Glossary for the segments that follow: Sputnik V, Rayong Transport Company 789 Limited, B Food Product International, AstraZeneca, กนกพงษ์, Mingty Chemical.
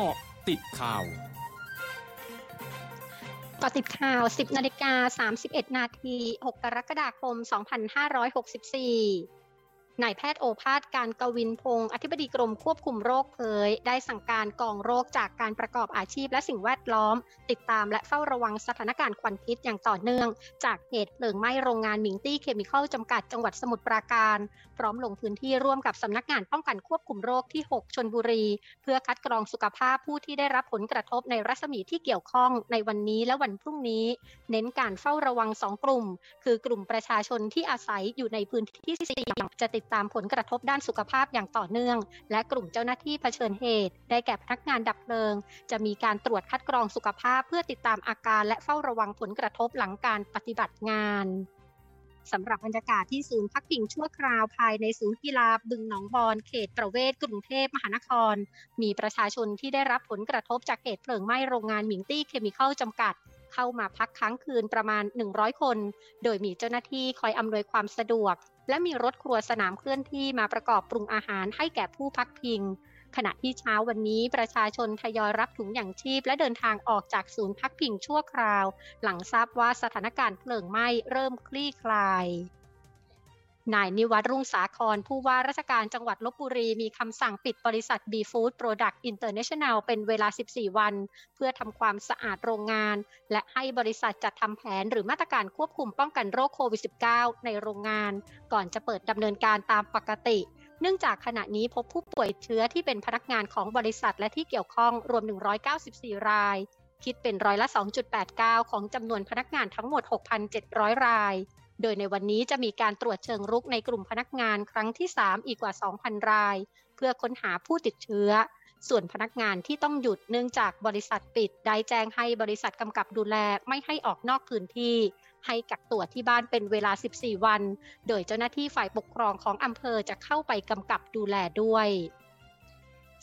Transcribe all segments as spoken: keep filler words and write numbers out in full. เกาะติดข่าวเกาะติดข่าว สิบนาฬิกาสามสิบเอ็ดนาที หกกรกฎาคมสองพันห้าร้อยหกสิบสี่นายแพทย์โอภาสการกวินพงศ์อธิบดีกรมควบคุมโรคเผยได้สั่งการกองโรคจากการประกอบอาชีพและสิ่งแวดล้อมติดตามและเฝ้าระวังสถานการณ์ควันพิษอย่างต่อเนื่องจากเหตุเพลิงไหม้โรงงานมิงตี้เคมิคอลจำกัดจังหวัดสมุทรปราการพร้อมลงพื้นที่ร่วมกับสำนักงานป้องกันควบคุมโรคที่หกชลบุรีเพื่อคัดกรองสุขภาพผู้ที่ได้รับผลกระทบในรัศมีที่เกี่ยวข้องในวันนี้และวันพรุ่งนี้เน้นการเฝ้าระวังสองกลุ่มคือกลุ่มประชาชนที่อาศัยอยู่ในพื้นที่เสี่ยงจะติดตามผลกระทบด้านสุขภาพอย่างต่อเนื่องและกลุ่มเจ้าหน้าที่เผชิญเหตุได้แก่พนักงานดับเพลิงจะมีการตรวจคัดกรองสุขภาพเพื่อติดตามอาการและเฝ้าระวังผลกระทบหลังการปฏิบัติงานสำหรับบรรยากาศที่ศูนย์พักพิงชั่วคราวภายในศูนย์กีฬาบึงหนองบอนเขตประเวศกรุงเทพมหานครมีประชาชนที่ได้รับผลกระทบจากเหตุเพลิงไหม้โรงงานมิงตี้เคมิคอลจำกัดเข้ามาพักค้างคืนประมาณหนึ่งร้อยคนโดยมีเจ้าหน้าที่คอยอำนวยความสะดวกและมีรถครัวสนามเคลื่อนที่มาประกอบปรุงอาหารให้แก่ผู้พักพิงขณะที่เช้าวันนี้ประชาชนทยอยรับถุงอย่างชีพและเดินทางออกจากศูนย์พักพิงชั่วคราวหลังทราบว่าสถานการณ์เพลิงไหม้เริ่มคลี่คลายนายนิวัฒน์รุ่งสาครผู้ว่าราชการจังหวัดลพบุรีมีคำสั่งปิดบริษัท B Food Product International เป็นเวลาสิบสี่วันเพื่อทำความสะอาดโรงงานและให้บริษัทจัดทำแผนหรือมาตรการควบคุมป้องกันโรคโควิด สิบเก้า ในโรงงานก่อนจะเปิดดำเนินการตามปกติเนื่องจากขณะนี้พบผู้ป่วยเชื้อที่เป็นพนักงานของบริษัทและที่เกี่ยวข้องรวมหนึ่งร้อยเก้าสิบสี่รายคิดเป็นร้อยละ สองจุดแปดเก้า ของจำนวนพนักงานทั้งหมด หกพันเจ็ดร้อยรายโดยในวันนี้จะมีการตรวจเชิงรุกในกลุ่มพนักงานครั้งที่สามอีกกว่า สองพันรายเพื่อค้นหาผู้ติดเชื้อส่วนพนักงานที่ต้องหยุดเนื่องจากบริษัทปิดได้แจ้งให้บริษัทกำกับดูแลไม่ให้ออกนอกพื้นที่ให้กักตัวที่บ้านเป็นเวลาสิบสี่วันโดยเจ้าหน้าที่ฝ่ายปกครองของอำเภอจะเข้าไปกำกับดูแลด้วย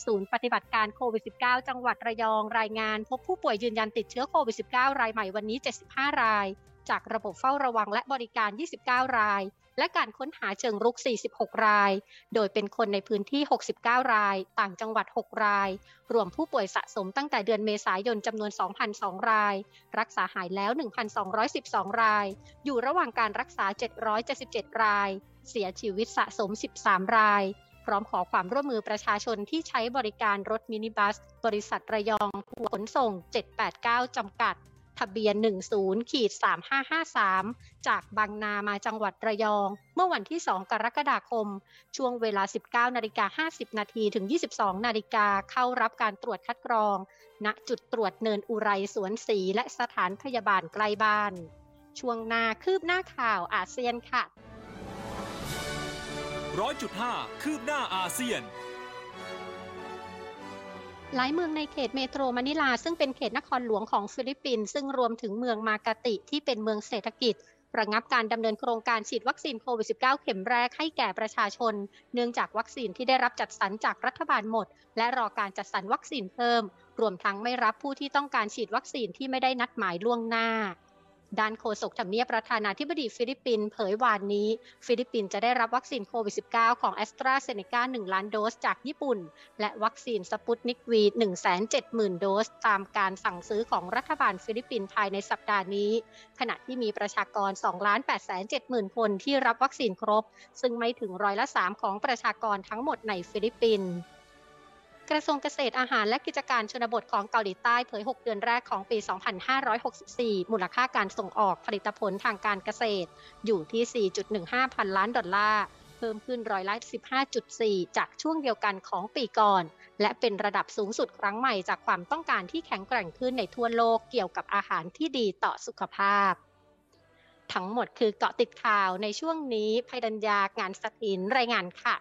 ศูนย์ปฏิบัติการโควิด สิบเก้า จังหวัดระยองรายงานพบผู้ป่วยยืนยันติดเชื้อโควิด สิบเก้า รายใหม่วันนี้เจ็ดสิบห้ารายจากระบบเฝ้าระวังและบริการยี่สิบเก้ารายและการค้นหาเชิงรุกสี่สิบหกรายโดยเป็นคนในพื้นที่หกสิบเก้ารายต่างจังหวัดหกรายรวมผู้ป่วยสะสมตั้งแต่เดือนเมษายนจำนวน สองพันสองรายรักษาหายแล้ว หนึ่งพันสองร้อยสิบสองรายอยู่ระหว่างการรักษาเจ็ดร้อยเจ็ดสิบเจ็ดรายเสียชีวิตสะสมสิบสามรายพร้อมขอความร่วมมือประชาชนที่ใช้บริการรถมินิบัสบริษัทระยองขนส่งเจ็ดแปดเก้าจำกัดทะเบียน หนึ่งศูนย์ สามห้าห้าสาม จากบางนามาจังหวัดระยองเมื่อวันที่สองกรกฎาคมช่วงเวลา สิบเก้านาฬิกาห้าสิบนาที ถึง ยี่สิบสองนาฬิกาเข้ารับการตรวจคัดกรองณจุดตรวจเนินอุไรสวนศรีและสถานพยาบาลใกล้บ้านช่วงหน้าคืบหน้าข่าวอาเซียนค่ะ หนึ่งร้อยจุดห้า คืบหน้าอาเซียนหลายเมืองในเขตเมโทรมะนิลาซึ่งเป็นเขตนครหลวงของฟิลิปปินส์ซึ่งรวมถึงเมืองมากาติที่เป็นเมืองเศรษฐกิจระงับการดำเนินโครงการฉีดวัคซีนโควิด สิบเก้า เข็มแรกให้แก่ประชาชนเนื่องจากวัคซีนที่ได้รับจัดสรรจากรัฐบาลหมดและรอการจัดสรรวัคซีนเพิ่มรวมทั้งไม่รับผู้ที่ต้องการฉีดวัคซีนที่ไม่ได้นัดหมายล่วงหน้าด้านโฆษกทำเนียบประธานาธิบดีฟิลิปปินส์เผยวานนี้ฟิลิปปินส์จะได้รับวัคซีนโควิด สิบเก้า ของ AstraZeneca หนึ่งล้านโดสจากญี่ปุ่นและวัคซีน Sputnik V หนึ่งแสนเจ็ดหมื่นโดสตามการสั่งซื้อของรัฐบาลฟิลิปปินส์ภายในสัปดาห์นี้ขณะที่มีประชากร สองล้านแปดแสนเจ็ดหมื่นคนที่รับวัคซีนครบซึ่งไม่ถึงร้อยละสามของประชากรทั้งหมดในฟิลิปปินส์กระทรวงเกษตรอาหารและกิจการชนบทของเกาหลีใต้เผยหกเดือนแรกของปีสองพันห้าร้อยหกสิบสี่มูลค่าการส่งออกผลิตผลทางการเกษตรอยู่ที่ สี่จุดหนึ่งห้าพันล้านดอลลาร์เพิ่มขึ้นร้อยละ สิบห้าจุดสี่ จากช่วงเดียวกันของปีก่อนและเป็นระดับสูงสุดครั้งใหม่จากความต้องการที่แข็งแกร่งขึ้นในทั่วโลกเกี่ยวกับอาหารที่ดีต่อสุขภาพทั้งหมดคือเกาะติดข่าวในช่วงนี้ภัยดัญญางานสถินรายงานค่ะ